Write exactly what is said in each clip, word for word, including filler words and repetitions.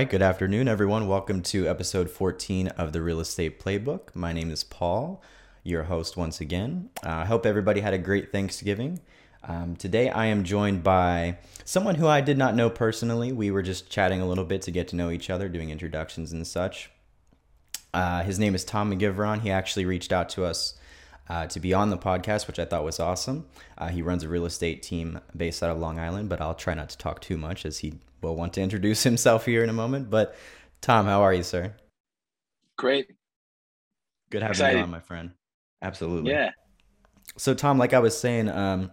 right, good afternoon, everyone. Welcome to episode fourteen of the Real Estate Playbook. My name is Paul, your host once again. I uh, hope everybody had a great Thanksgiving. Um, today I am joined by someone who I did not know personally. We were just chatting a little bit to get to know each other, doing introductions and such. Uh, his name is Tom McGivern. He actually reached out to us uh, to be on the podcast, which I thought was awesome. Uh, he runs a real estate team based out of Long Island, but I'll try not to talk too much as he will want to introduce himself here in a moment. But Tom, how are you, sir? Great. Good having Excited. you on, my friend. Absolutely. Yeah. So Tom, like I was saying, um,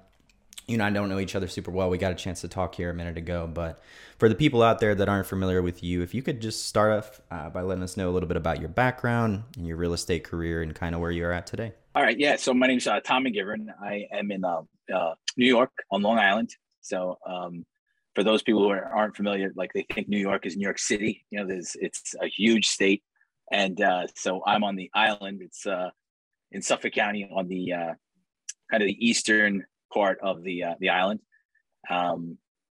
you know, I don't know each other super well. We got a chance to talk here a minute ago, but for the people out there that aren't familiar with you, if you could just start off uh, by letting us know a little bit about your background and your real estate career and kind of where you're at today. All right. Yeah. So my name's uh, Tom McGivern. I am in uh, uh, New York on Long Island. So um, for those people who aren't familiar, like they think New York is New York City, you know, there's, it's a huge state. And uh, so I'm on the island. It's uh, in Suffolk County on the uh, kind of the eastern part of the uh, the island, um,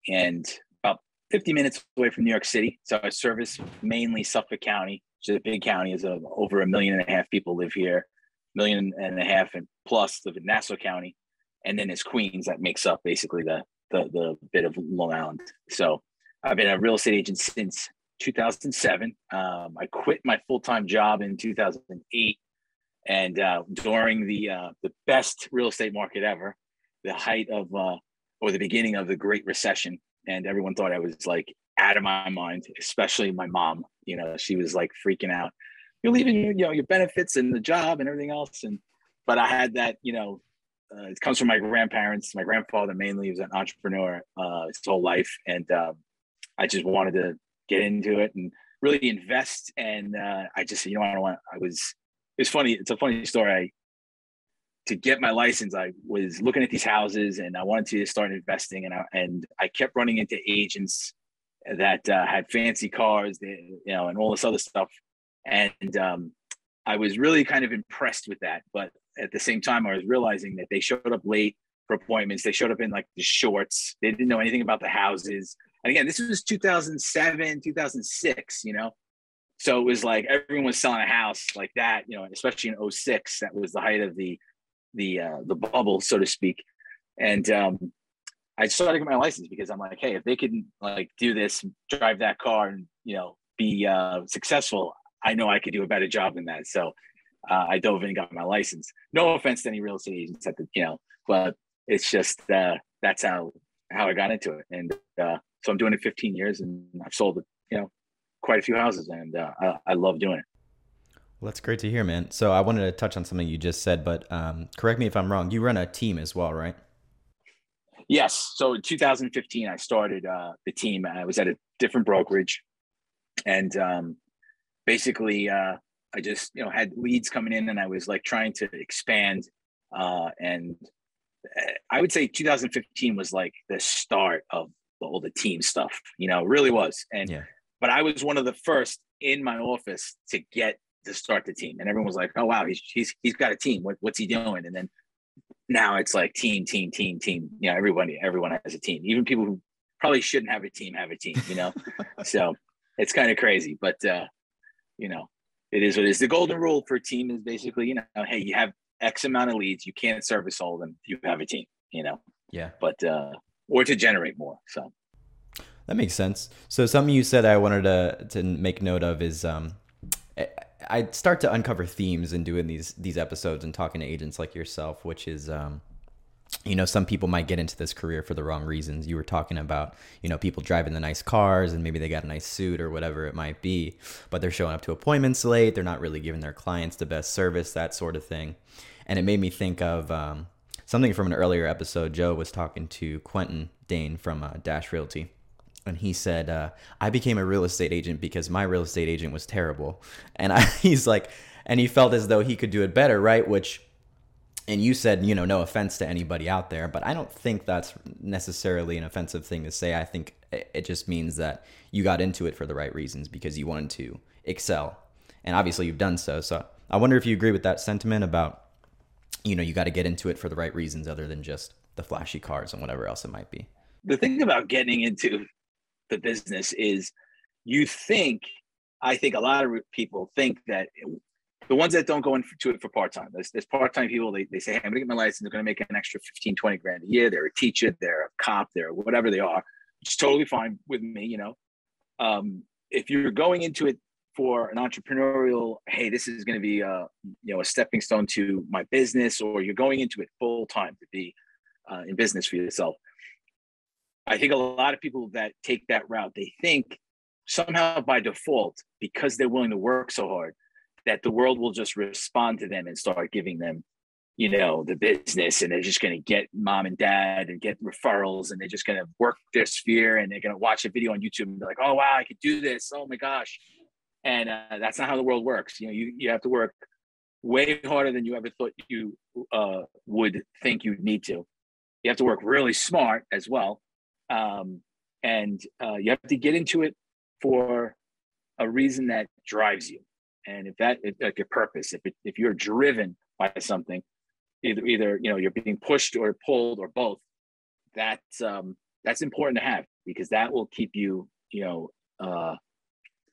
and about fifty minutes away from New York City. So I service mainly Suffolk County, which is a big county. Is a, over a million and a half people live here, million and a half and plus live in Nassau County, and then it's Queens that makes up basically the the the bit of Long Island. So I've been a real estate agent since two thousand seven. Um, I quit my full time job in two thousand eight, and uh, during the uh, the best real estate market ever. The height of, uh, or the beginning of the Great Recession. And everyone thought I was like out of my mind, especially my mom. You know, she was like freaking out. You're leaving, you know, your benefits and the job and everything else. And, but I had that, you know, uh, it comes from my grandparents. My grandfather mainly was an entrepreneur uh, his whole life. And uh, I just wanted to get into it and really invest. And uh, I just, you know, I don't want, I was, it's funny. It's a funny story. I, To get my license, I was looking at these houses and I wanted to start investing. And I, and I kept running into agents that uh, had fancy cars, you know, and all this other stuff. And um, I was really kind of impressed with that. But at the same time, I was realizing that they showed up late for appointments. They showed up in like the shorts. They didn't know anything about the houses. And again, this was two thousand seven, two thousand six, you know. So it was like everyone was selling a house like that, you know, especially in oh six. That was the height of the the uh, the bubble, so to speak. And um, I started getting my license because I'm like, hey, if they can like do this, drive that car and, you know, be uh, successful, I know I could do a better job than that. So uh, I dove in and got my license. No offense to any real estate agents at the, you know, but it's just, uh, that's how, how I got into it. And uh, so I'm doing it fifteen years and I've sold, you know, quite a few houses and uh, I, I love doing it. Well, that's great to hear, man. So I wanted to touch on something you just said, but um, correct me if I'm wrong. You run a team as well, right? Yes. So in two thousand fifteen, I started uh, the team. I was at a different brokerage. And um, basically, uh, I just, you know, had leads coming in and I was like trying to expand. Uh, and I would say two thousand fifteen was like the start of all the team stuff, you know, it really was. And yeah. But I was one of the first in my office to get to start the team, and everyone was like, "Oh wow, he's he's he's got a team. What, what's he doing?" And then now it's like team, team, team, team. You know, everybody, everyone has a team. Even people who probably shouldn't have a team have a team. You know, so it's kind of crazy, but uh, you know, it is what it is. The golden rule for a team is basically, you know, hey, you have X amount of leads, you can't service all of them. You have a team, you know. Yeah. But uh, or to generate more. So that makes sense. So something you said I wanted to to make note of is. Um, I start to uncover themes in doing these these episodes and talking to agents like yourself, which is, um, you know, some people might get into this career for the wrong reasons. You were talking about, you know, people driving the nice cars and maybe they got a nice suit or whatever it might be, but they're showing up to appointments late. They're not really giving their clients the best service, that sort of thing. And it made me think of um, something from an earlier episode. Joe was talking to Quentin Dane from uh, Dash Realty. And he said, uh, I became a real estate agent because my real estate agent was terrible. And I, he's like, and he felt as though he could do it better, right? Which, and you said, you know, no offense to anybody out there, but I don't think that's necessarily an offensive thing to say. I think it just means that you got into it for the right reasons because you wanted to excel. And obviously you've done so. So I wonder if you agree with that sentiment about, you know, you got to get into it for the right reasons other than just the flashy cars and whatever else it might be. The thing about getting into the business is you think, I think a lot of people think that it, the ones that don't go into it for part-time, there's, there's part-time people, they, they say, hey, I'm gonna get my license, they're gonna make an extra fifteen, twenty grand a year. They're a teacher, they're a cop, they're whatever they are. It's totally fine with me, you know. Um, if you're going into it for an entrepreneurial, hey, this is gonna be a, you know, a stepping stone to my business, or you're going into it full-time to be uh, in business for yourself. I think a lot of people that take that route, they think somehow by default, because they're willing to work so hard, that the world will just respond to them and start giving them, you know, the business, and they're just going to get mom and dad and get referrals, and they're just going to work their sphere, and they're going to watch a video on YouTube and be like, oh, wow, I could do this. Oh my gosh. And uh, that's not how the world works. You know, you, you have to work way harder than you ever thought you uh, would think you'd need to. You have to work really smart as well. Um, and uh, you have to get into it for a reason that drives you. And if that, if, like your purpose, if it, if you're driven by something, either either you know you're being pushed or pulled or both, that's um, that's important to have, because that will keep you you know uh,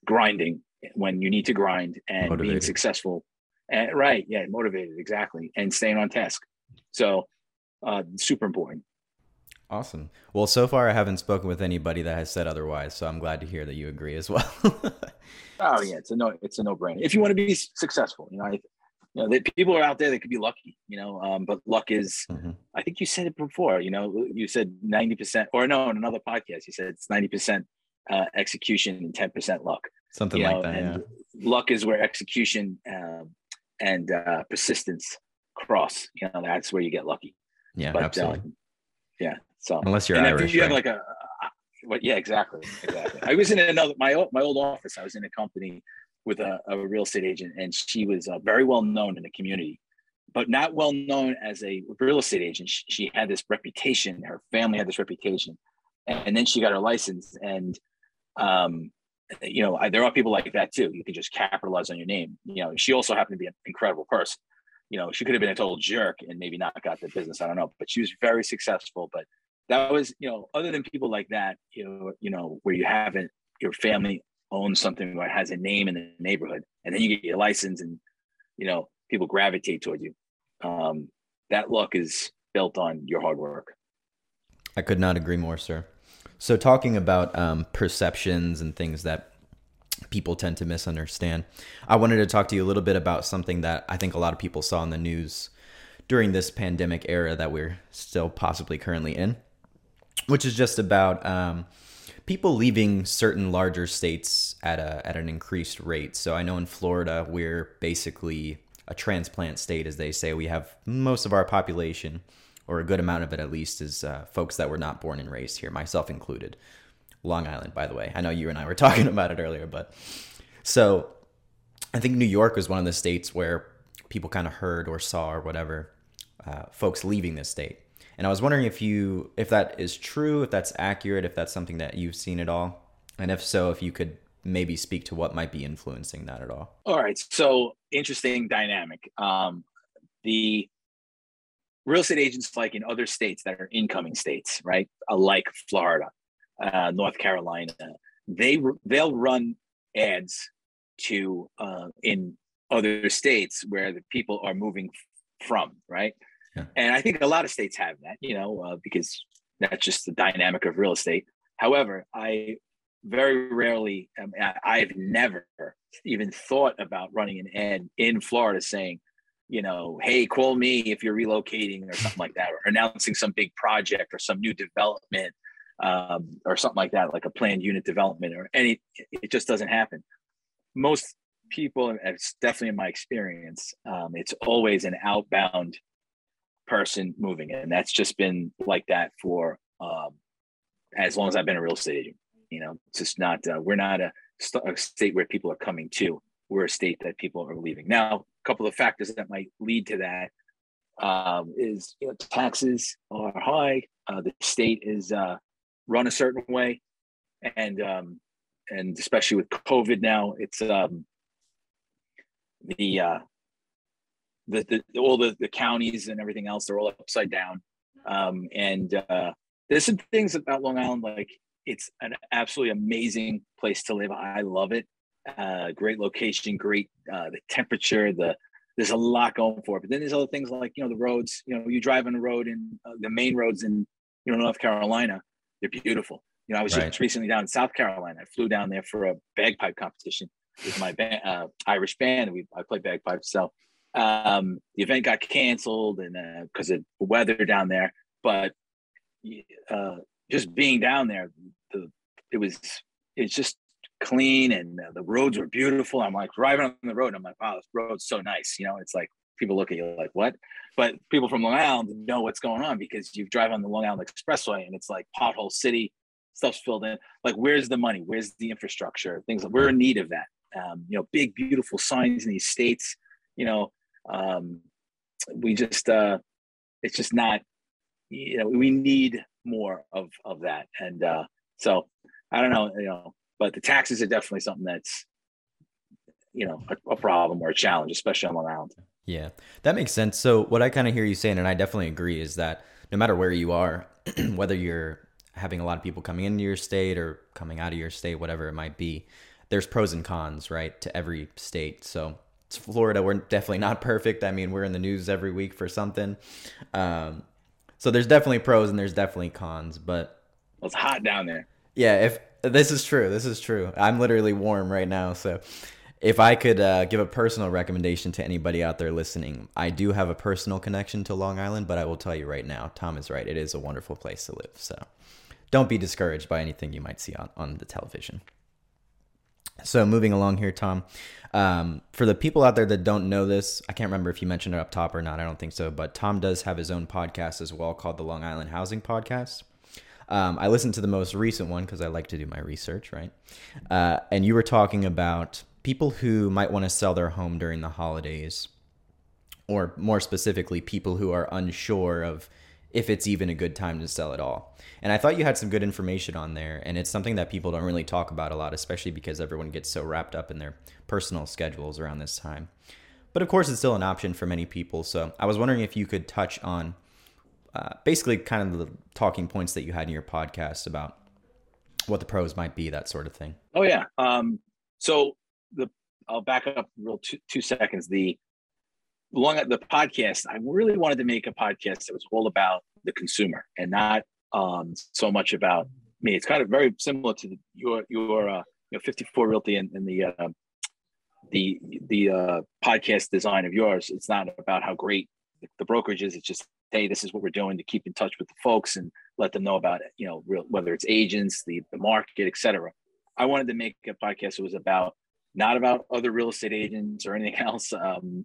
grinding when you need to grind, and motivated. Being successful, and right, yeah, motivated, exactly, and staying on task. So uh, super important. Awesome. Well, so far I haven't spoken with anybody that has said otherwise, so I'm glad to hear that you agree as well. Oh yeah, it's a no, it's a no-brainer. If you want to be successful, you know, I, you know, the people are out there that could be lucky, you know, um, but luck is, mm-hmm. I think you said it before, you know, you said ninety percent, or no, in another podcast, you said it's ninety percent uh, execution and ten percent luck. Something you like know, that. And yeah. Luck is where execution um, and uh, persistence cross. You know, that's where you get lucky. Yeah, but, absolutely. Uh, yeah. So unless you're and Irish, if you right? have like a, a what, yeah, exactly, exactly. I was in another my old, my old office. I was in a company with a, a real estate agent, and she was uh, very well known in the community, but not well known as a real estate agent. She, she had this reputation. Her family had this reputation, and, and then she got her license. And um, you know, I, there are people like that too. You can just capitalize on your name. You know, she also happened to be an incredible person. You know, she could have been a total jerk and maybe not got the business. I don't know, but she was very successful. But that was, you know, other than people like that, you know, you know, where you haven't, your family owns something or has a name in the neighborhood, and then you get your license, and you know, people gravitate towards you. Um, that luck is built on your hard work. I could not agree more, sir. So, talking about um, perceptions and things that people tend to misunderstand, I wanted to talk to you a little bit about something that I think a lot of people saw in the news during this pandemic era that we're still possibly currently in, which is just about um, people leaving certain larger states at a at an increased rate. So I know in Florida, we're basically a transplant state, as they say. We have most of our population, or a good amount of it at least, is uh, folks that were not born and raised here, myself included. Long Island, by the way. I know you and I were talking about it earlier, but so I think New York was one of the states where people kind of heard or saw or whatever uh, folks leaving this state. And I was wondering if you, if that is true, if that's accurate, if that's something that you've seen at all. And if so, if you could maybe speak to what might be influencing that at all. All right. So interesting dynamic. Um, the real estate agents, like in other states that are incoming states, right? Like Florida, uh, North Carolina, they, they'll run ads to, uh, in other states where the people are moving from. Right. Yeah. And I think a lot of states have that, you know, uh, because that's just the dynamic of real estate. However, I very rarely, um, I, I've never even thought about running an ad in Florida saying, you know, hey, call me if you're relocating or something like that, or announcing some big project or some new development um, or something like that, like a planned unit development or any, it just doesn't happen. Most people, and it's definitely in my experience, um, it's always an outbound person moving, and that's just been like that for um, as long as I've been a real estate agent. You know, it's just not, uh, we're not a, st- a state where people are coming to, we're a state that people are leaving. Now, a couple of factors that might lead to that um, is, you know, taxes are high, uh, the state is uh, run a certain way, and um, and especially with COVID now, it's um, the uh, The, the all the, the counties and everything else, they're all upside down. Um, and uh, there's some things about Long Island, like It's an absolutely amazing place to live. I love it. Uh, great location, great uh, the temperature. The there's a lot going for it. But then there's other things like, you know, the roads. You know, you drive on the road in uh, the main roads in, you know, North Carolina. They're beautiful. You know, I was right. just recently down in South Carolina. I flew down there for a bagpipe competition with my band, uh, Irish band. We I play bagpipes. So um, the event got canceled and because uh, of the weather down there. But uh, just being down there, the, it was it's just clean and the roads were beautiful. I'm like driving on the road. And I'm like, wow, this road's so nice. You know, it's like people look at you like, what? But people from Long Island know what's going on because you drive on the Long Island Expressway and it's like pothole city, stuff's filled in. Like, where's the money? Where's the infrastructure? Things like we're in need of that. Um, you know, big, beautiful signs in these states. You know, um, we just, uh, it's just not, you know, we need more of, of that. And uh, so I don't know, you know, but the taxes are definitely something that's, you know, a, a problem or a challenge, especially on Long Island. Yeah, that makes sense. So what I kind of hear you saying, and I definitely agree, is that no matter where you are, whether you're having a lot of people coming into your state or coming out of your state, whatever it might be, there's pros and cons, right, to every state. So it's Florida, we're definitely not perfect. I mean, we're in the news every week for something. Um, so there's definitely pros and there's definitely cons, but well, it's hot down there. Yeah, if this is true, this is true. I'm literally warm right now, so if I could uh, give a personal recommendation to anybody out there listening, I do have a personal connection to Long Island, but I will tell you right now, Tom is right. It is a wonderful place to live. So don't be discouraged by anything you might see on, on the television. So moving along here, Tom, um, for the people out there that don't know this, I can't remember if you mentioned it up top or not. I don't think so. But Tom does have his own podcast as well called the Long Island Housing Podcast. Um, I listened to the most recent one because I like to do my research, right? Uh, and you were talking about people who might want to sell their home during the holidays, or more specifically, people who are unsure of if it's even a good time to sell at all. And I thought you had some good information on there, and it's something that people don't really talk about a lot, especially because everyone gets so wrapped up in their personal schedules around this time. But of course, it's still an option for many people. So I was wondering if you could touch on uh, basically kind of the talking points that you had in your podcast about what the pros might be, that sort of thing. Oh, yeah. Um, so The I'll back up real two, two seconds. The long the podcast, I really wanted to make a podcast that was all about the consumer and not um, so much about me. It's kind of very similar to your your uh, you know, fifty-four Realty and, and the uh, the the uh, podcast design of yours. It's not about how great the brokerage is. It's just, hey, this is what we're doing to keep in touch with the folks and let them know about it. You know, real, whether it's agents, the the market, et cetera. I wanted to make a podcast that was about not about other real estate agents or anything else, um,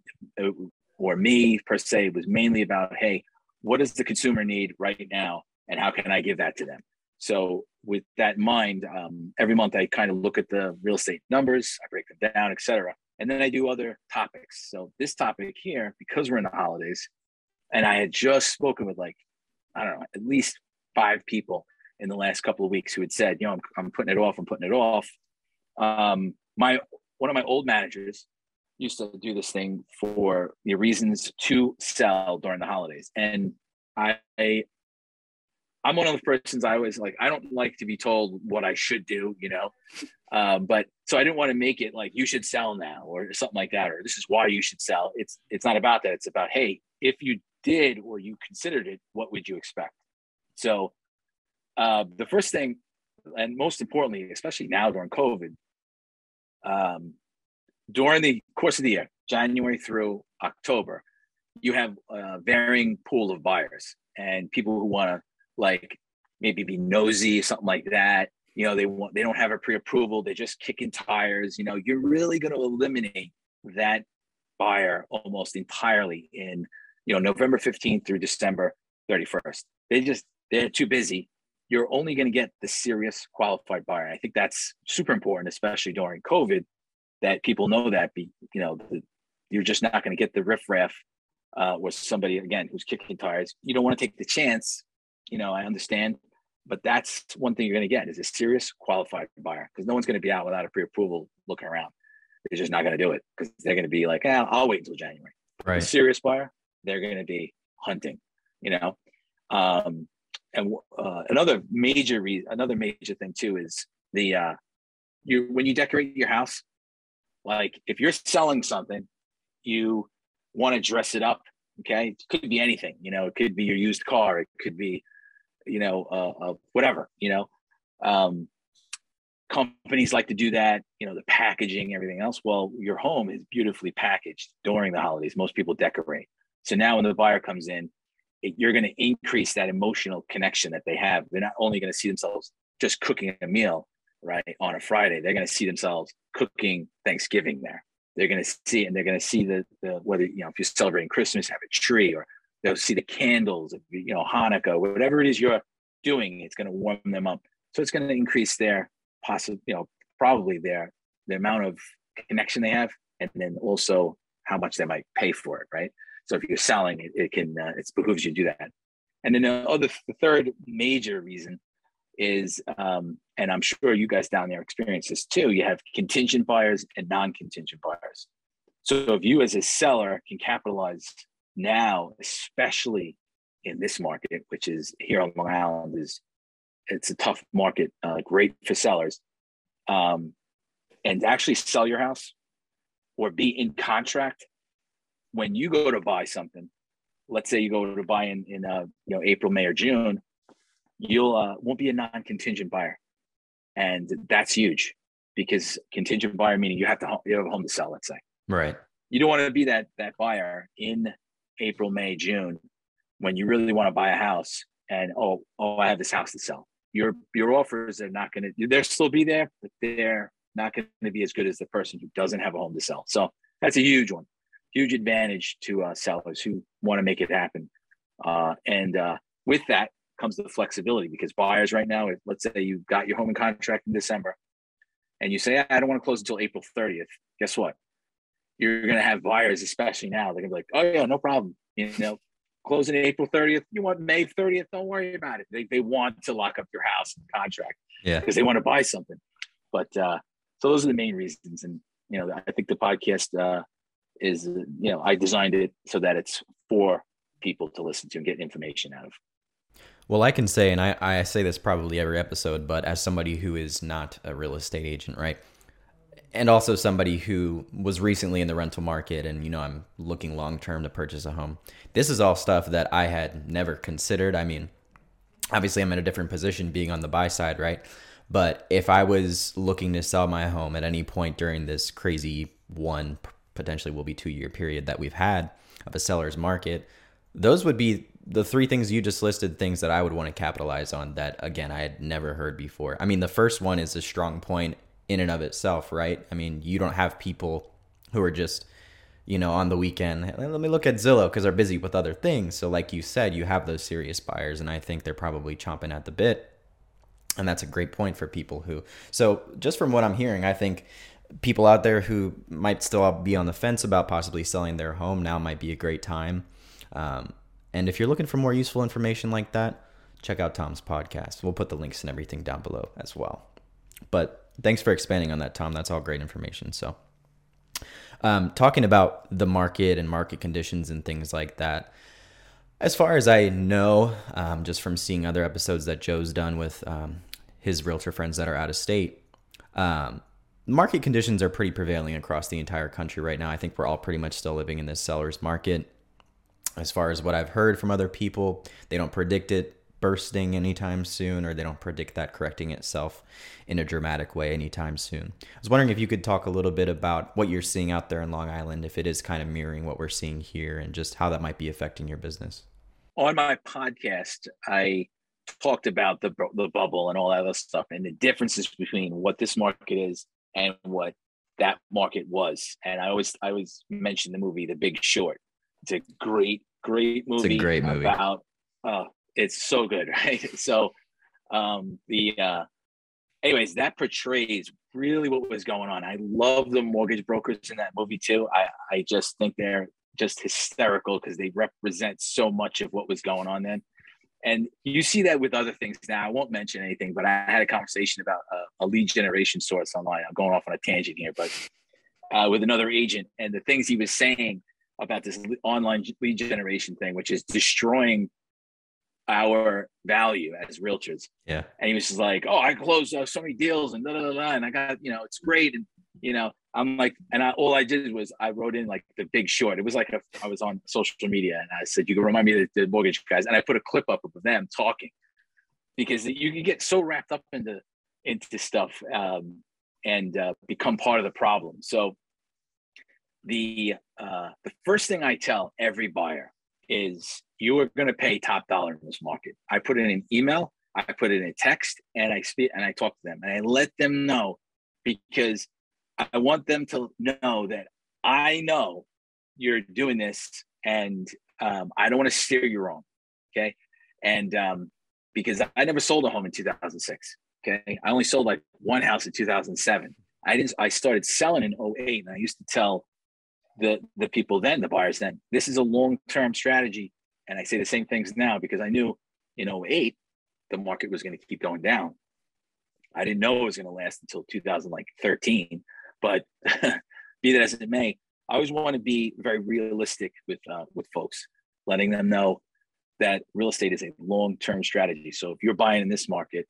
or me per se. It was mainly about, hey, what does the consumer need right now, and how can I give that to them? So with that in mind, um, every month I kind of look at the real estate numbers, I break them down, et cetera. And then I do other topics. So this topic here, because we're in the holidays, and I had just spoken with like, I don't know, at least five people in the last couple of weeks who had said, you know, I'm, I'm putting it off, I'm putting it off. Um, My one of my old managers used to do this thing for the reasons to sell during the holidays, and I, I I'm one of the persons I was like, I don't like to be told what I should do, you know, um, but so I didn't want to make it like you should sell now or something like that, or this is why you should sell. It's it's not about that. It's about, hey, if you did or you considered it, what would you expect? So uh, the first thing, and most importantly, especially now during COVID. Um, during the course of the year, January through October, you have a varying pool of buyers and people who want to like maybe be nosy, something like that. You know, they want, they don't have a pre-approval. They're just kicking tires. You know, you're really going to eliminate that buyer almost entirely in, you know, November fifteenth through December thirty-first. They just, they're too busy. You're only going to get the serious qualified buyer. I think that's super important, especially during COVID, that people know that, be, you know, the, you're just not going to get the riffraff uh, or somebody, again, who's kicking tires. You don't want to take the chance, you know, I understand, but that's one thing you're going to get is a serious qualified buyer, because no one's going to be out without a pre-approval looking around. They're just not going to do it because they're going to be like, eh, I'll wait until January. Right. The serious buyer, they're going to be hunting, you know? Um, and uh, another major reason, another major thing too is the uh, you when you decorate your house, like if you're selling something, you want to dress it up. Okay, it could be anything. You know, it could be your used car. It could be, you know, uh, uh, whatever. You know, um, companies like to do that. You know, the packaging, everything else. Well, your home is beautifully packaged during the holidays. Most people decorate. So now when the buyer comes in, you're going to increase that emotional connection that they have. They're not only going to see themselves just cooking a meal, right, on a Friday, they're going to see themselves cooking Thanksgiving there. They're going to see, and they're going to see the, the, whether, you know, if you're celebrating Christmas, have a tree, or they'll see the candles, you know, Hanukkah, whatever it is you're doing, it's going to warm them up. So it's going to increase their possible, you know, probably their, the amount of connection they have, and then also how much they might pay for it, right? So if you're selling, it, it can uh, it behooves you to do that. And then the other, the third major reason is, um, and I'm sure you guys down there experience this too, you have contingent buyers and non-contingent buyers. So if you as a seller can capitalize now, especially in this market, which is here on Long Island, is it's a tough market, uh, great for sellers, um, and actually sell your house or be in contract. When you go to buy something, let's say you go to buy in, in uh, you know, April, May, or June, you'll uh, won't be a non-contingent buyer, and that's huge, because contingent buyer meaning you have to you have a home to sell. Let's say, right? You don't want to be that that buyer in April, May, June, when you really want to buy a house, and oh oh I have this house to sell. Your your offers are not going to they'll still be there, but they're not going to be as good as the person who doesn't have a home to sell. So that's a huge one. Huge advantage to uh, sellers who want to make it happen. Uh, and uh, with that comes the flexibility, because buyers right now, if, let's say you've got your home in contract in December and you say, I don't want to close until April thirtieth. Guess what? You're going to have buyers, especially now, they're going to be like, oh yeah, no problem. You know, closing April thirtieth. You want May thirtieth? Don't worry about it. They, they want to lock up your house in contract yeah. because they want to buy something. But uh, so those are the main reasons. And, you know, I think the podcast, uh, is, you know, I designed it so that it's for people to listen to and get information out of. Well, I can say, and I, I say this probably every episode, but as somebody who is not a real estate agent, right? And also somebody who was recently in the rental market and, you know, I'm looking long-term to purchase a home. This is all stuff that I had never considered. I mean, obviously I'm in a different position being on the buy side, right? But if I was looking to sell my home at any point during this crazy one potentially will be two-year period that we've had of a seller's market, those would be the three things you just listed, things that I would want to capitalize on that, again, I had never heard before. I mean, the first one is a strong point in and of itself, right? I mean, you don't have people who are just, you know, on the weekend, let me look at Zillow because they're busy with other things. So like you said, you have those serious buyers, and I think they're probably chomping at the bit. And that's a great point for people who, so just from what I'm hearing, I think people out there who might still be on the fence about possibly selling their home, now might be a great time. Um, and if you're looking for more useful information like that, check out Tom's podcast. We'll put the links and everything down below as well. But thanks for expanding on that, Tom. That's all great information. So um, talking about the market and market conditions and things like that, as far as I know, um, just from seeing other episodes that Joe's done with um, his realtor friends that are out of state, um, market conditions are pretty prevailing across the entire country right now. I think we're all pretty much still living in this seller's market. As far as what I've heard from other people, they don't predict it bursting anytime soon, or they don't predict that correcting itself in a dramatic way anytime soon. I was wondering if you could talk a little bit about what you're seeing out there in Long Island, if it is kind of mirroring what we're seeing here, and just how that might be affecting your business. On my podcast, I talked about the, the bubble and all that other stuff and the differences between what this market is and what that market was. And I always, I always mention the movie, The Big Short. It's a great, great movie. It's a great movie. About, uh, it's so good, right? So um, the, uh, anyways, that portrays really what was going on. I love the mortgage brokers in that movie too. I, I just think they're just hysterical because they represent so much of what was going on then. And you see that with other things now. I won't mention anything, but I had a conversation about a, a lead generation source online. I'm going off on a tangent here, but uh, with another agent, and the things he was saying about this online lead generation thing, which is destroying our value as realtors. Yeah. And he was just like, oh, I closed uh, so many deals and da, da, da, da, and I got, you know, it's great. And, you know, I'm like, and I, all I did was I wrote in like The Big Short. It was like a, I was on social media and I said, you can remind me of the mortgage guys. And I put a clip up of them talking, because you can get so wrapped up into, into stuff um, and uh, become part of the problem. So the, uh, the first thing I tell every buyer is you are going to pay top dollar in this market. I put it in an email, I put it in a text, and I speak and I talk to them and I let them know, because I want them to know that I know you're doing this, and um, I don't want to steer you wrong. Okay. And um, because I never sold a home in two thousand six. Okay. I only sold like one house in two thousand seven. I didn't, I started selling in oh eight, and I used to tell the, the people then, the buyers then, this is a long-term strategy. And I say the same things now, because I knew in oh eight, the market was going to keep going down. I didn't know it was going to last until two thousand thirteen, but be that as it may, I always want to be very realistic with, uh, with folks, letting them know that real estate is a long-term strategy. So if you're buying in this market,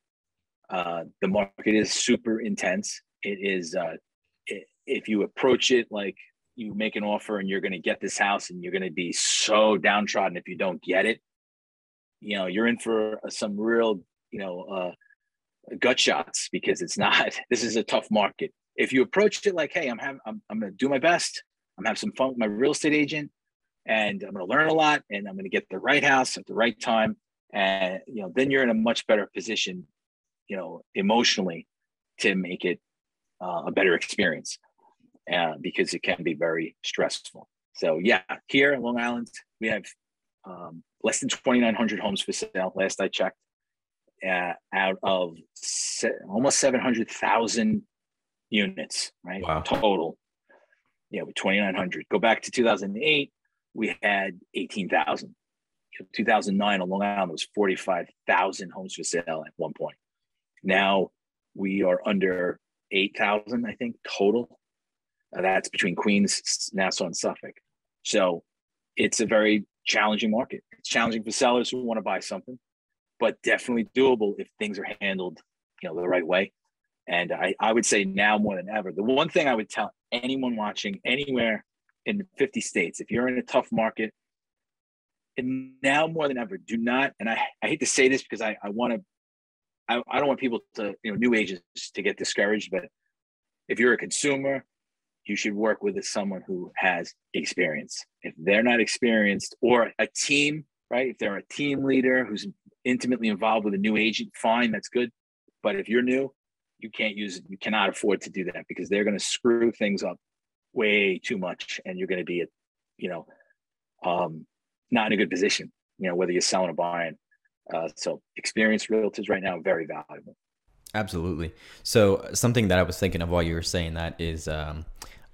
uh, the market is super intense. It is, uh, it, if you approach it like you make an offer and you're going to get this house and you're going to be so downtrodden if you don't get it, you know, you're in for some real, you know, uh, gut shots, because it's not, this is a tough market. If you approach it like, hey, I'm having, I'm, I'm going to do my best, I'm going to have some fun with my real estate agent, and I'm going to learn a lot, and I'm going to get the right house at the right time. And, you know, then you're in a much better position, you know, emotionally, to make it uh, a better experience. Uh, because it can be very stressful. So yeah, here in Long Island, we have um, less than twenty-nine hundred homes for sale, last I checked, uh, out of se almost seven hundred thousand units, right? Wow. Total. Yeah, with twenty-nine hundred. Go back to two thousand eight, we had eighteen thousand. two thousand nine on Long Island was forty-five thousand homes for sale at one point. Now we are under eight thousand, I think, total. Uh, that's between Queens, Nassau, and Suffolk. So it's a very challenging market. It's challenging for sellers who want to buy something, but definitely doable if things are handled, you know, the right way. And I, I would say now more than ever, the one thing I would tell anyone watching anywhere in fifty states, if you're in a tough market, and now more than ever, do not, and I, I hate to say this because I, I want to, I, I don't want people to, you know, new agents to get discouraged, but if you're a consumer, you should work with someone who has experience. If they're not experienced, or a team, right? If they're a team leader who's intimately involved with a new agent, fine, that's good. But if you're new, you can't use, you cannot afford to do that, because they're going to screw things up way too much, and you're going to be, you know, um, not in a good position, you know, whether you're selling or buying. Uh, so experienced realtors right now are very valuable. Absolutely. So something that I was thinking of while you were saying that is um,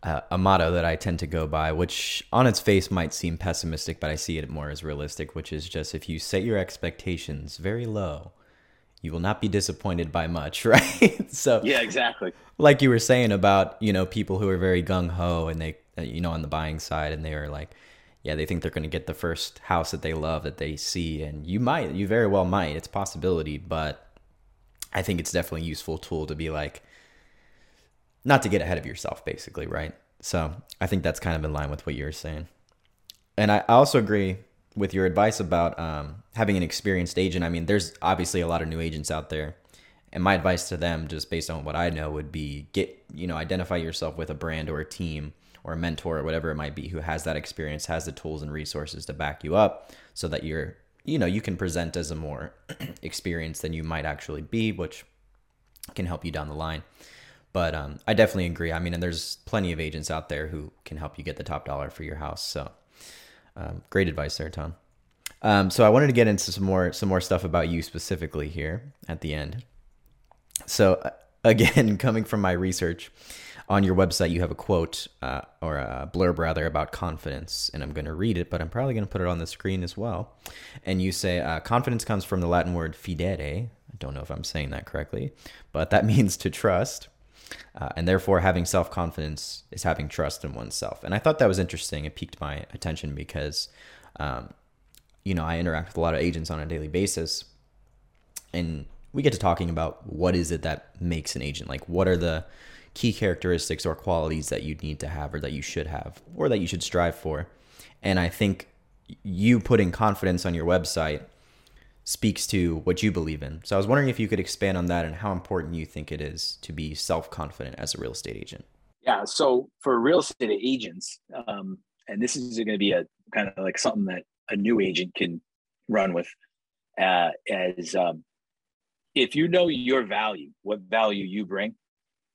a, a motto that I tend to go by, which on its face might seem pessimistic, but I see it more as realistic, which is just, if you set your expectations very low, you will not be disappointed by much, right? So yeah, exactly. Like you were saying about, you know, people who are very gung-ho and they, you know, on the buying side, and they are like, yeah, they think they're going to get the first house that they love that they see. And you might, you very well might, it's a possibility, but I think it's definitely a useful tool to be like, not to get ahead of yourself, basically, right? So I think that's kind of in line with what you're saying. And I also agree with your advice about um, having an experienced agent. I mean, there's obviously a lot of new agents out there. And my advice to them, just based on what I know, would be get, you know, identify yourself with a brand or a team or a mentor or whatever it might be who has that experience, has the tools and resources to back you up, so that you're, you know, you can present as a more experienced than you might actually be, which can help you down the line. But um, I definitely agree. I mean, and there's plenty of agents out there who can help you get the top dollar for your house. So um, great advice there, Tom. Um, so I wanted to get into some more, some more stuff about you specifically here at the end. So again, coming from my research on your website, you have a quote uh, or a blurb rather about confidence, and I'm going to read it, but I'm probably going to put it on the screen as well. And you say, uh, confidence comes from the Latin word fidere. I don't know if I'm saying that correctly, but that means to trust. Uh, and therefore, having self-confidence is having trust in oneself. And I thought that was interesting. It piqued my attention because um, you know, I interact with a lot of agents on a daily basis, and we get to talking about what is it that makes an agent, like what are the key characteristics or qualities that you need to have or that you should have or that you should strive for. And I think you putting confidence on your website speaks to what you believe in. So I was wondering if you could expand on that and how important you think it is to be self-confident as a real estate agent. Yeah. So for real estate agents, um, and this is going to be a kind of like something that a new agent can run with, uh, as um, if you know your value, what value you bring,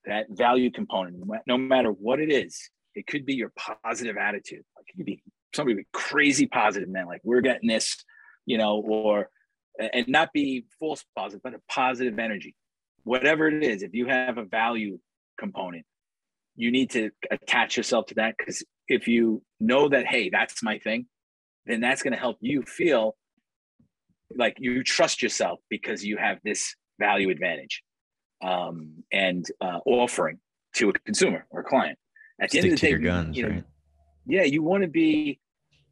that value component, no matter what it is, it could be your positive attitude. Like it could be somebody with crazy positive, man, like we're getting this, you know, or, and not be false positive, but a positive energy, whatever it is. If you have a value component, you need to attach yourself to that, because if you know that, hey, that's my thing, then that's going to help you feel like you trust yourself because you have this value advantage um, and uh, offering to a consumer or a client. At the Stick end of the day, your guns, you know, right? yeah, you want to be,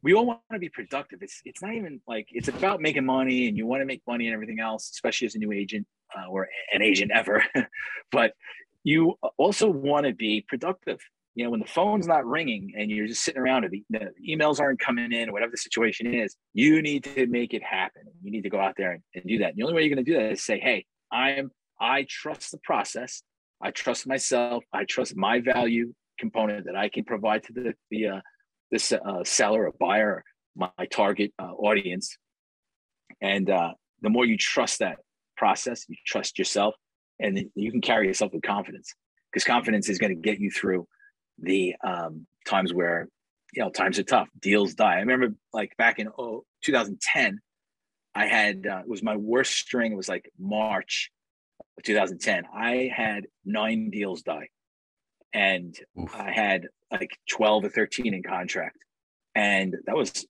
we all want to be productive. It's it's not even like, it's about making money, and you want to make money and everything else, especially as a new agent uh, or an agent ever. But you also want to be productive. You know, when the phone's not ringing and you're just sitting around, or the, the emails aren't coming in, or whatever the situation is, you need to make it happen. You need to go out there and, and do that. And the only way you're going to do that is say, hey, I'm, I trust the process. I trust myself. I trust my value component that I can provide to the, the, uh, this uh, seller or buyer, my, my target uh, audience. And uh, the more you trust that process, you trust yourself, and you can carry yourself with confidence, because confidence is going to get you through the um, times where, you know, times are tough, deals die. I remember like back in oh, twenty ten, I had, uh, it was my worst string. It was like March of twenty ten. I had nine deals die, and Oof. I had like twelve or thirteen in contract. And that was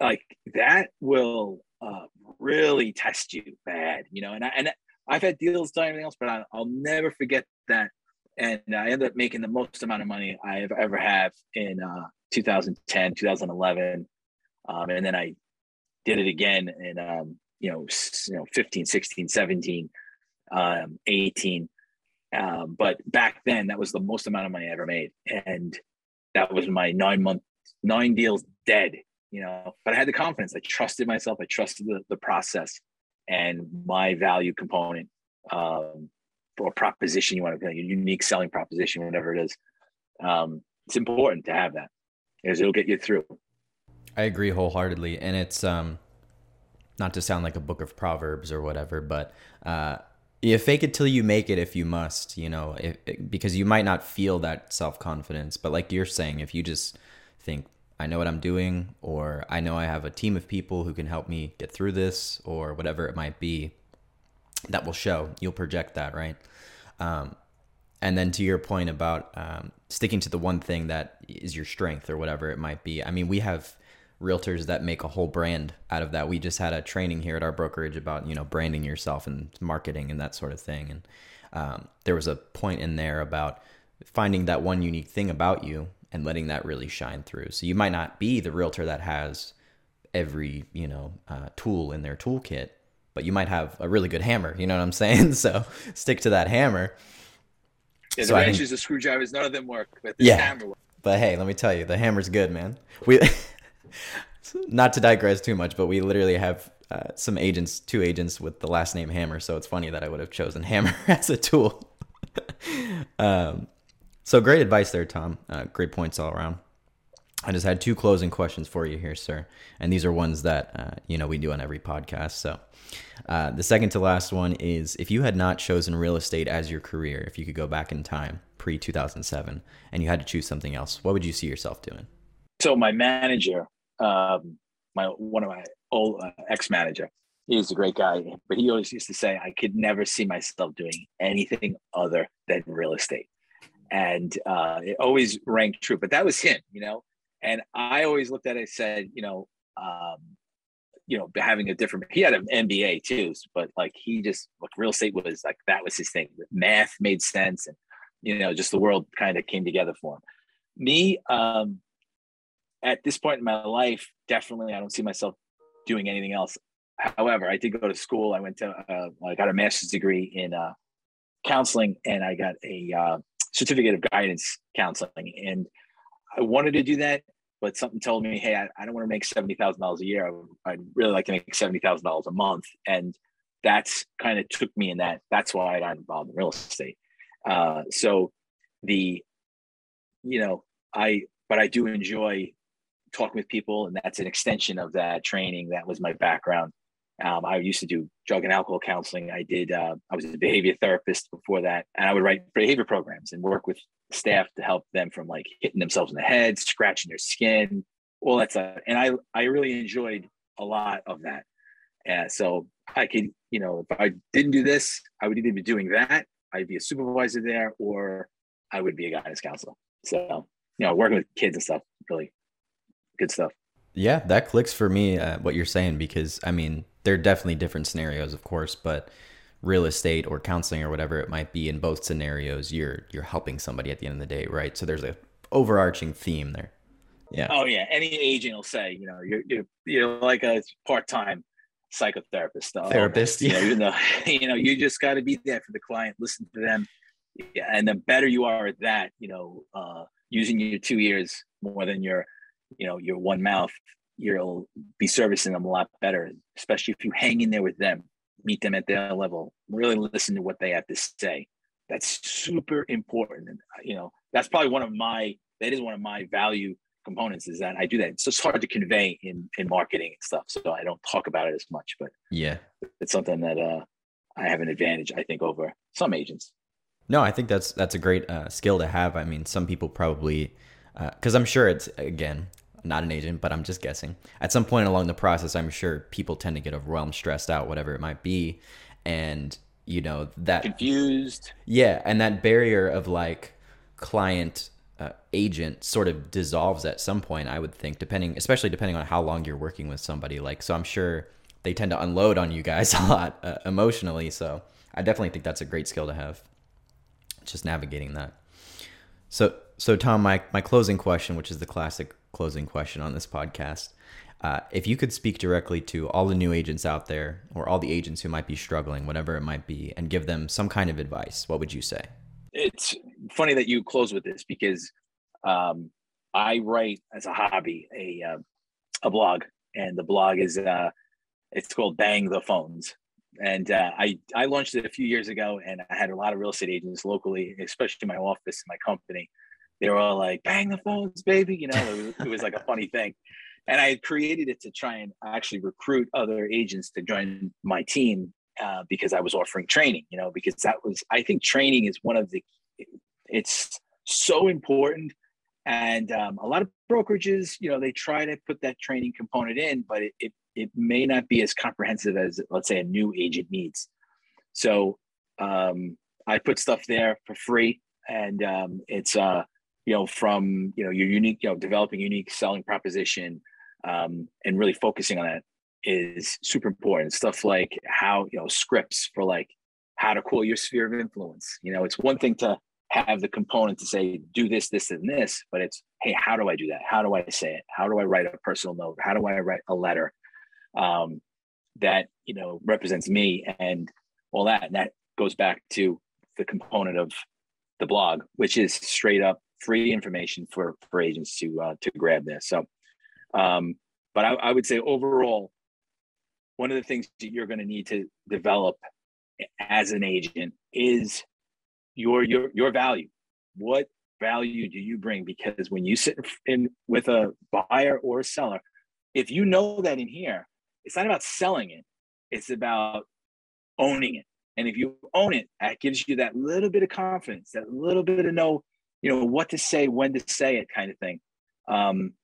like, that will uh, really test you bad, you know, and I, and I've had deals die and everything else, but I, I'll never forget that. And I ended up making the most amount of money I've ever have in uh, two thousand ten, two thousand eleven. Um, and then I did it again in, um, you know, s- you know, fifteen, sixteen, seventeen, um, eighteen. Um, but back then, that was the most amount of money I ever made. And that was my nine month, nine deals dead, you know, but I had the confidence. I trusted myself. I trusted the, the process and my value component. Um, or proposition, you want to, your unique selling proposition, whatever it is. Um, it's important to have that, because it'll get you through. I agree wholeheartedly. And it's, um, not to sound like a book of Proverbs or whatever, but, uh, you fake it till you make it if you must, you know, it, it, because you might not feel that self-confidence, but like you're saying, if you just think, I know what I'm doing, or I know I have a team of people who can help me get through this, or whatever it might be, that will show. You'll project that, right? Um, and then to your point about um, sticking to the one thing that is your strength or whatever it might be. I mean, we have realtors that make a whole brand out of that. We just had a training here at our brokerage about, you know, branding yourself and marketing and that sort of thing. And um, there was a point in there about finding that one unique thing about you and letting that really shine through. So you might not be the realtor that has every, you know, uh, tool in their toolkit, but you might have a really good hammer. You know what I'm saying? So stick to that hammer. Yeah, the so wrenches, think, the screwdrivers, none of them work, but the yeah, hammer works. But hey, let me tell you, the hammer's good, man. We, not to digress too much, but we literally have uh, some agents, two agents with the last name Hammer. So it's funny that I would have chosen hammer as a tool. um, so great advice there, Tom. Uh, great points all around. I just had two closing questions for you here, sir. And these are ones that, uh, you know, we do on every podcast. So uh, the second to last one is, if you had not chosen real estate as your career, if you could go back in time pre two thousand seven and you had to choose something else, what would you see yourself doing? So my manager, um, my one of my old uh, ex-manager, he was a great guy, but he always used to say, I could never see myself doing anything other than real estate. And uh, it always rang true, but that was him, you know? And I always looked at it and said, you know, um, you know, having a different, he had an M B A too, but like, he just, like real estate was like, that was his thing. Math made sense. And, you know, just the world kind of came together for him. Me, um, at this point in my life, definitely, I don't see myself doing anything else. However, I did go to school. I went to, uh, I got a master's degree in uh, counseling, and I got a uh, certificate of guidance counseling. And I wanted to do that, but something told me, hey, I, I don't want to make seventy thousand dollars a year. I, I'd really like to make seventy thousand dollars a month. And that's kind of took me in that. That's why I got involved in real estate. Uh, so the, you know, I, but I do enjoy talking with people, and that's an extension of that training. That was my background. Um, I used to do drug and alcohol counseling. I did, uh, I was a behavior therapist before that, and I would write behavior programs and work with staff to help them from like hitting themselves in the head, scratching their skin, all that stuff. And I, I really enjoyed a lot of that. And so I could, you know, if I didn't do this, I would either be doing that, I'd be a supervisor there, or I would be a guidance counselor. So, you know, working with kids and stuff, really good stuff. Yeah, that clicks for me, uh, what you're saying, because I mean, there are definitely different scenarios, of course, but real estate or counseling or whatever it might be, in both scenarios, you're you're helping somebody at the end of the day, right? So there's a overarching theme there. Yeah. Oh yeah. Any agent will say, you know, you're you're, you're like a part-time psychotherapist. Though. Therapist. Yeah. You know, you know, you just got to be there for the client, listen to them, yeah. And the better you are at that, you know, uh, using your two ears more than your you know, your one mouth, you'll be servicing them a lot better, especially if you hang in there with them, meet them at their level, really listen to what they have to say. That's super important. And, you know, that's probably one of my, that is one of my value components, is that I do that. It's just hard to convey in, in marketing and stuff. So I don't talk about it as much, but yeah, it's something that uh, I have an advantage, I think, over some agents. No, I think that's, that's a great uh, skill to have. I mean, some people probably, because uh, I'm sure it's, again, not an agent, but I'm just guessing. At some point along the process, I'm sure people tend to get overwhelmed, stressed out, whatever it might be. And, you know, that... Confused. Yeah, and that barrier of, like, client, uh, agent sort of dissolves at some point, I would think, depending, especially depending on how long you're working with somebody. Like, so I'm sure they tend to unload on you guys a lot uh, emotionally. So I definitely think that's a great skill to have, just navigating that. So... So Tom, my, my closing question, which is the classic closing question on this podcast, uh, if you could speak directly to all the new agents out there, or all the agents who might be struggling, whatever it might be, and give them some kind of advice, what would you say? It's funny that you close with this, because um, I write as a hobby, a, uh, a blog, and the blog is, uh, it's called Bang the Phones. And uh, I, I launched it a few years ago, and I had a lot of real estate agents locally, especially in my office and my company. They were all like, bang the phones, baby. You know, it was, it was like a funny thing. And I had created it to try and actually recruit other agents to join my team uh, because I was offering training, you know, because that was, I think training is one of the, it's so important. And um, a lot of brokerages, you know, they try to put that training component in, but it, it, it may not be as comprehensive as, let's say, a new agent needs. So um, I put stuff there for free. And um, it's, uh, you know, from, you know, your unique, you know, developing unique selling proposition um, and really focusing on that is super important. Stuff like how, you know, scripts for like how to call your sphere of influence. You know, it's one thing to have the component to say, do this, this, and this, but it's, hey, how do I do that? How do I say it? How do I write a personal note? How do I write a letter um, that, you know, represents me and all that? And that goes back to the component of the blog, which is straight up free information for, for agents to uh, to grab there. So, um, but I, I would say overall, one of the things that you're going to need to develop as an agent is your your your value. What value do you bring? Because when you sit in with a buyer or a seller, if you know that in here, it's not about selling it; it's about owning it. And if you own it, that gives you that little bit of confidence, that little bit of know, you know, what to say, when to say it kind of thing. Um,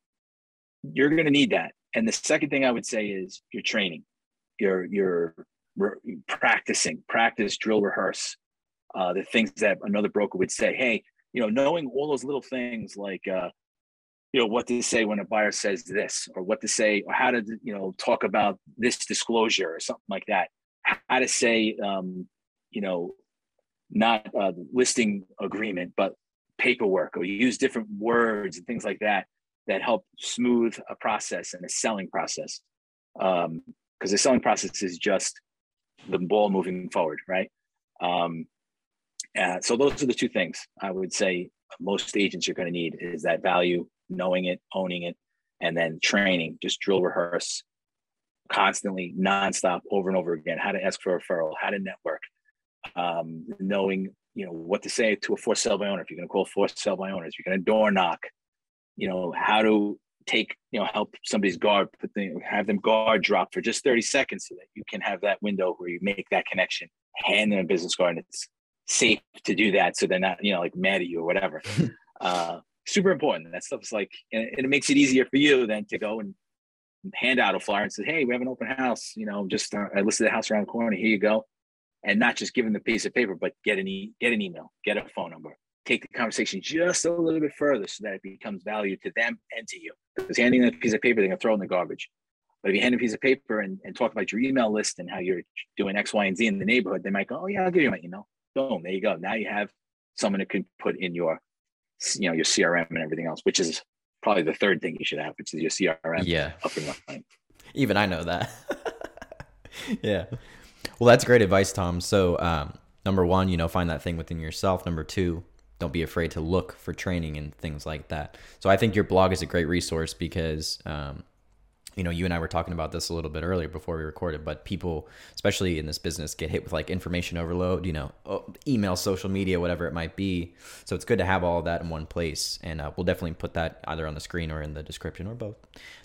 you're going to need that. And the second thing I would say is your training, your, your re- practicing, practice, drill, rehearse, uh, the things that another broker would say, hey, you know, knowing all those little things like, uh, you know, what to say when a buyer says this, or what to say, or how to, you know, talk about this disclosure or something like that. How to say, um, you know, not uh, listing agreement, but paperwork, or use different words and things like that, that help smooth a process and a selling process. um, because the selling process is just the ball moving forward, right? Um, uh, so those are the two things I would say most agents are going to need, is that value, knowing it, owning it, and then training, just drill, rehearse constantly, nonstop, over and over again, how to ask for a referral, how to network, um, knowing, you know, what to say to a for sale by owner. If you're going to call for sale by owners, you're going to door knock, you know, how to take, you know, help somebody's guard, put them, have them guard drop for just thirty seconds so that you can have that window where you make that connection, hand them a business card, and it's safe to do that. So they're not, you know, like mad at you or whatever. uh, super important. That stuff is like, and it makes it easier for you then to go and hand out a flyer and say, hey, we have an open house, you know, just, uh, I listed the house around the corner. Here you go. And not just give them the piece of paper, but get an, e- get an email, get a phone number, take the conversation just a little bit further so that it becomes value to them and to you. Because handing them a piece of paper, they're going to throw it in the garbage. But if you hand them a piece of paper and, and talk about your email list and how you're doing X, Y, and Z in the neighborhood, they might go, oh yeah, I'll give you my email. Boom, there you go. Now you have someone that can put in your, you know, your C R M and everything else, which is probably the third thing you should have, which is your C R M. Yeah. Up and running. Even I know that. Yeah. Well, that's great advice, Tom. So um, number one, you know, find that thing within yourself. Number two, don't be afraid to look for training and things like that. So I think your blog is a great resource because, um, you know, you and I were talking about this a little bit earlier before we recorded, but people, especially in this business, get hit with like information overload, you know, email, social media, whatever it might be. So it's good to have all of that in one place. And uh, we'll definitely put that either on the screen or in the description or both.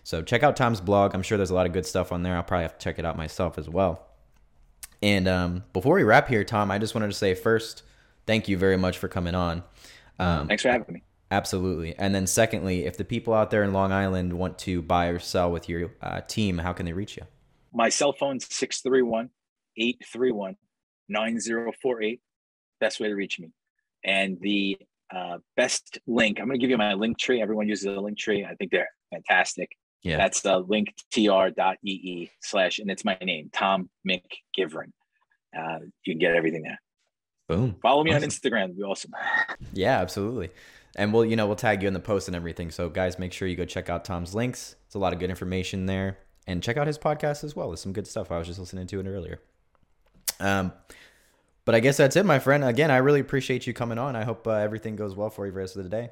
So check out Tom's blog. I'm sure there's a lot of good stuff on there. I'll probably have to check it out myself as well. And um, before we wrap here, Tom, I just wanted to say first, thank you very much for coming on. Um, Thanks for having me. Absolutely. And then secondly, if the people out there in Long Island want to buy or sell with your uh, team, how can they reach you? My cell phone's six three one, eight three one, nine zero four eight. Best way to reach me. And the uh, best link, I'm going to give you my link tree. Everyone uses the link tree. I think they're fantastic. Yeah. That's uh, linktr.ee slash, and it's my name, Tom McGivern. Uh, you can get everything there. Boom. Follow me awesome. on Instagram. It'd be awesome. Yeah, absolutely. And we'll, you know, we'll tag you in the post and everything. So guys, make sure you go check out Tom's links. It's a lot of good information there, and check out his podcast as well. There's some good stuff. I was just listening to it earlier. Um, but I guess that's it, my friend. Again, I really appreciate you coming on. I hope uh, everything goes well for you for the rest of the day.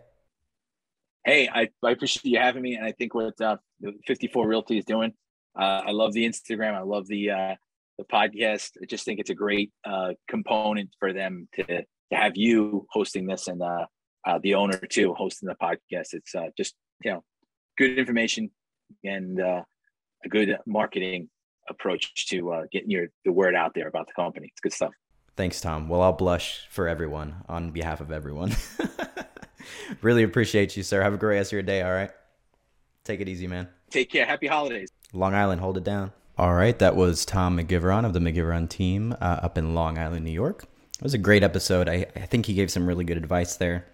Hey, I, I appreciate you having me. And I think what uh, fifty-four Realty is doing, uh, I love the Instagram. I love the, uh, the podcast. I just think it's a great uh, component for them to, to have you hosting this, and uh, uh, the owner too, hosting the podcast. It's uh, just, you know, good information and uh, a good marketing approach to uh, getting your, the word out there about the company. It's good stuff. Thanks, Tom. Well, I'll blush for everyone on behalf of everyone. Really appreciate you, sir. Have a great rest of your day. All right. Take it easy, man. Take care. Happy holidays. Long Island, hold it down. All right. That was Tom McGivern of the McGivern team uh, up in Long Island, New York. It was a great episode. I, I think he gave some really good advice there.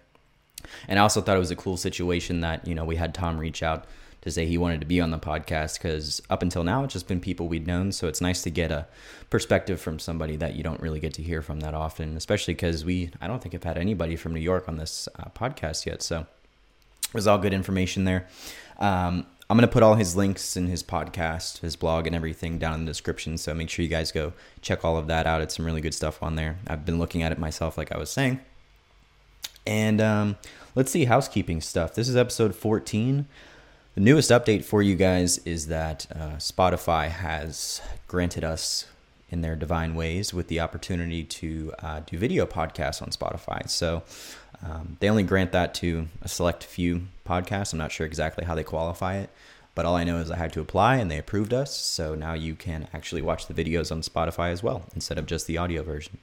And I also thought it was a cool situation that, you know, we had Tom reach out to say he wanted to be on the podcast, because up until now, it's just been people we'd known. So it's nice to get a perspective from somebody that you don't really get to hear from that often, especially because we, I don't think I've had anybody from New York on this uh, podcast yet. So it was all good information there. Um, I'm going to put all his links in his podcast, his blog, and everything down in the description. So make sure you guys go check all of that out. It's some really good stuff on there. I've been looking at it myself, like I was saying. And um, let's see, housekeeping stuff. This is episode fourteen. The newest update for you guys is that uh, Spotify has granted us in their divine ways with the opportunity to uh, do video podcasts on Spotify. So um, they only grant that to a select few podcasts. I'm not sure exactly how they qualify it, but all I know is I had to apply and they approved us. So now you can actually watch the videos on Spotify as well instead of just the audio version.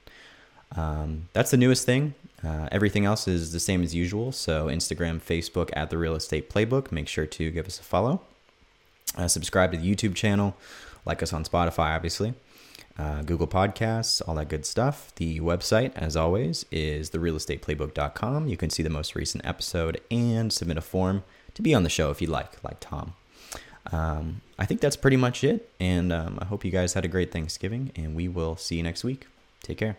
Um, that's the newest thing. Uh, everything else is the same as usual. So Instagram, Facebook, at The Real Estate Playbook. Make sure to give us a follow. Uh, subscribe to the YouTube channel. Like us on Spotify, obviously. Uh, Google Podcasts, all that good stuff. The website, as always, is the real estate playbook dot com. You can see the most recent episode and submit a form to be on the show if you'd like, like Tom. Um, I think that's pretty much it. And um, I hope you guys had a great Thanksgiving. And we will see you next week. Take care.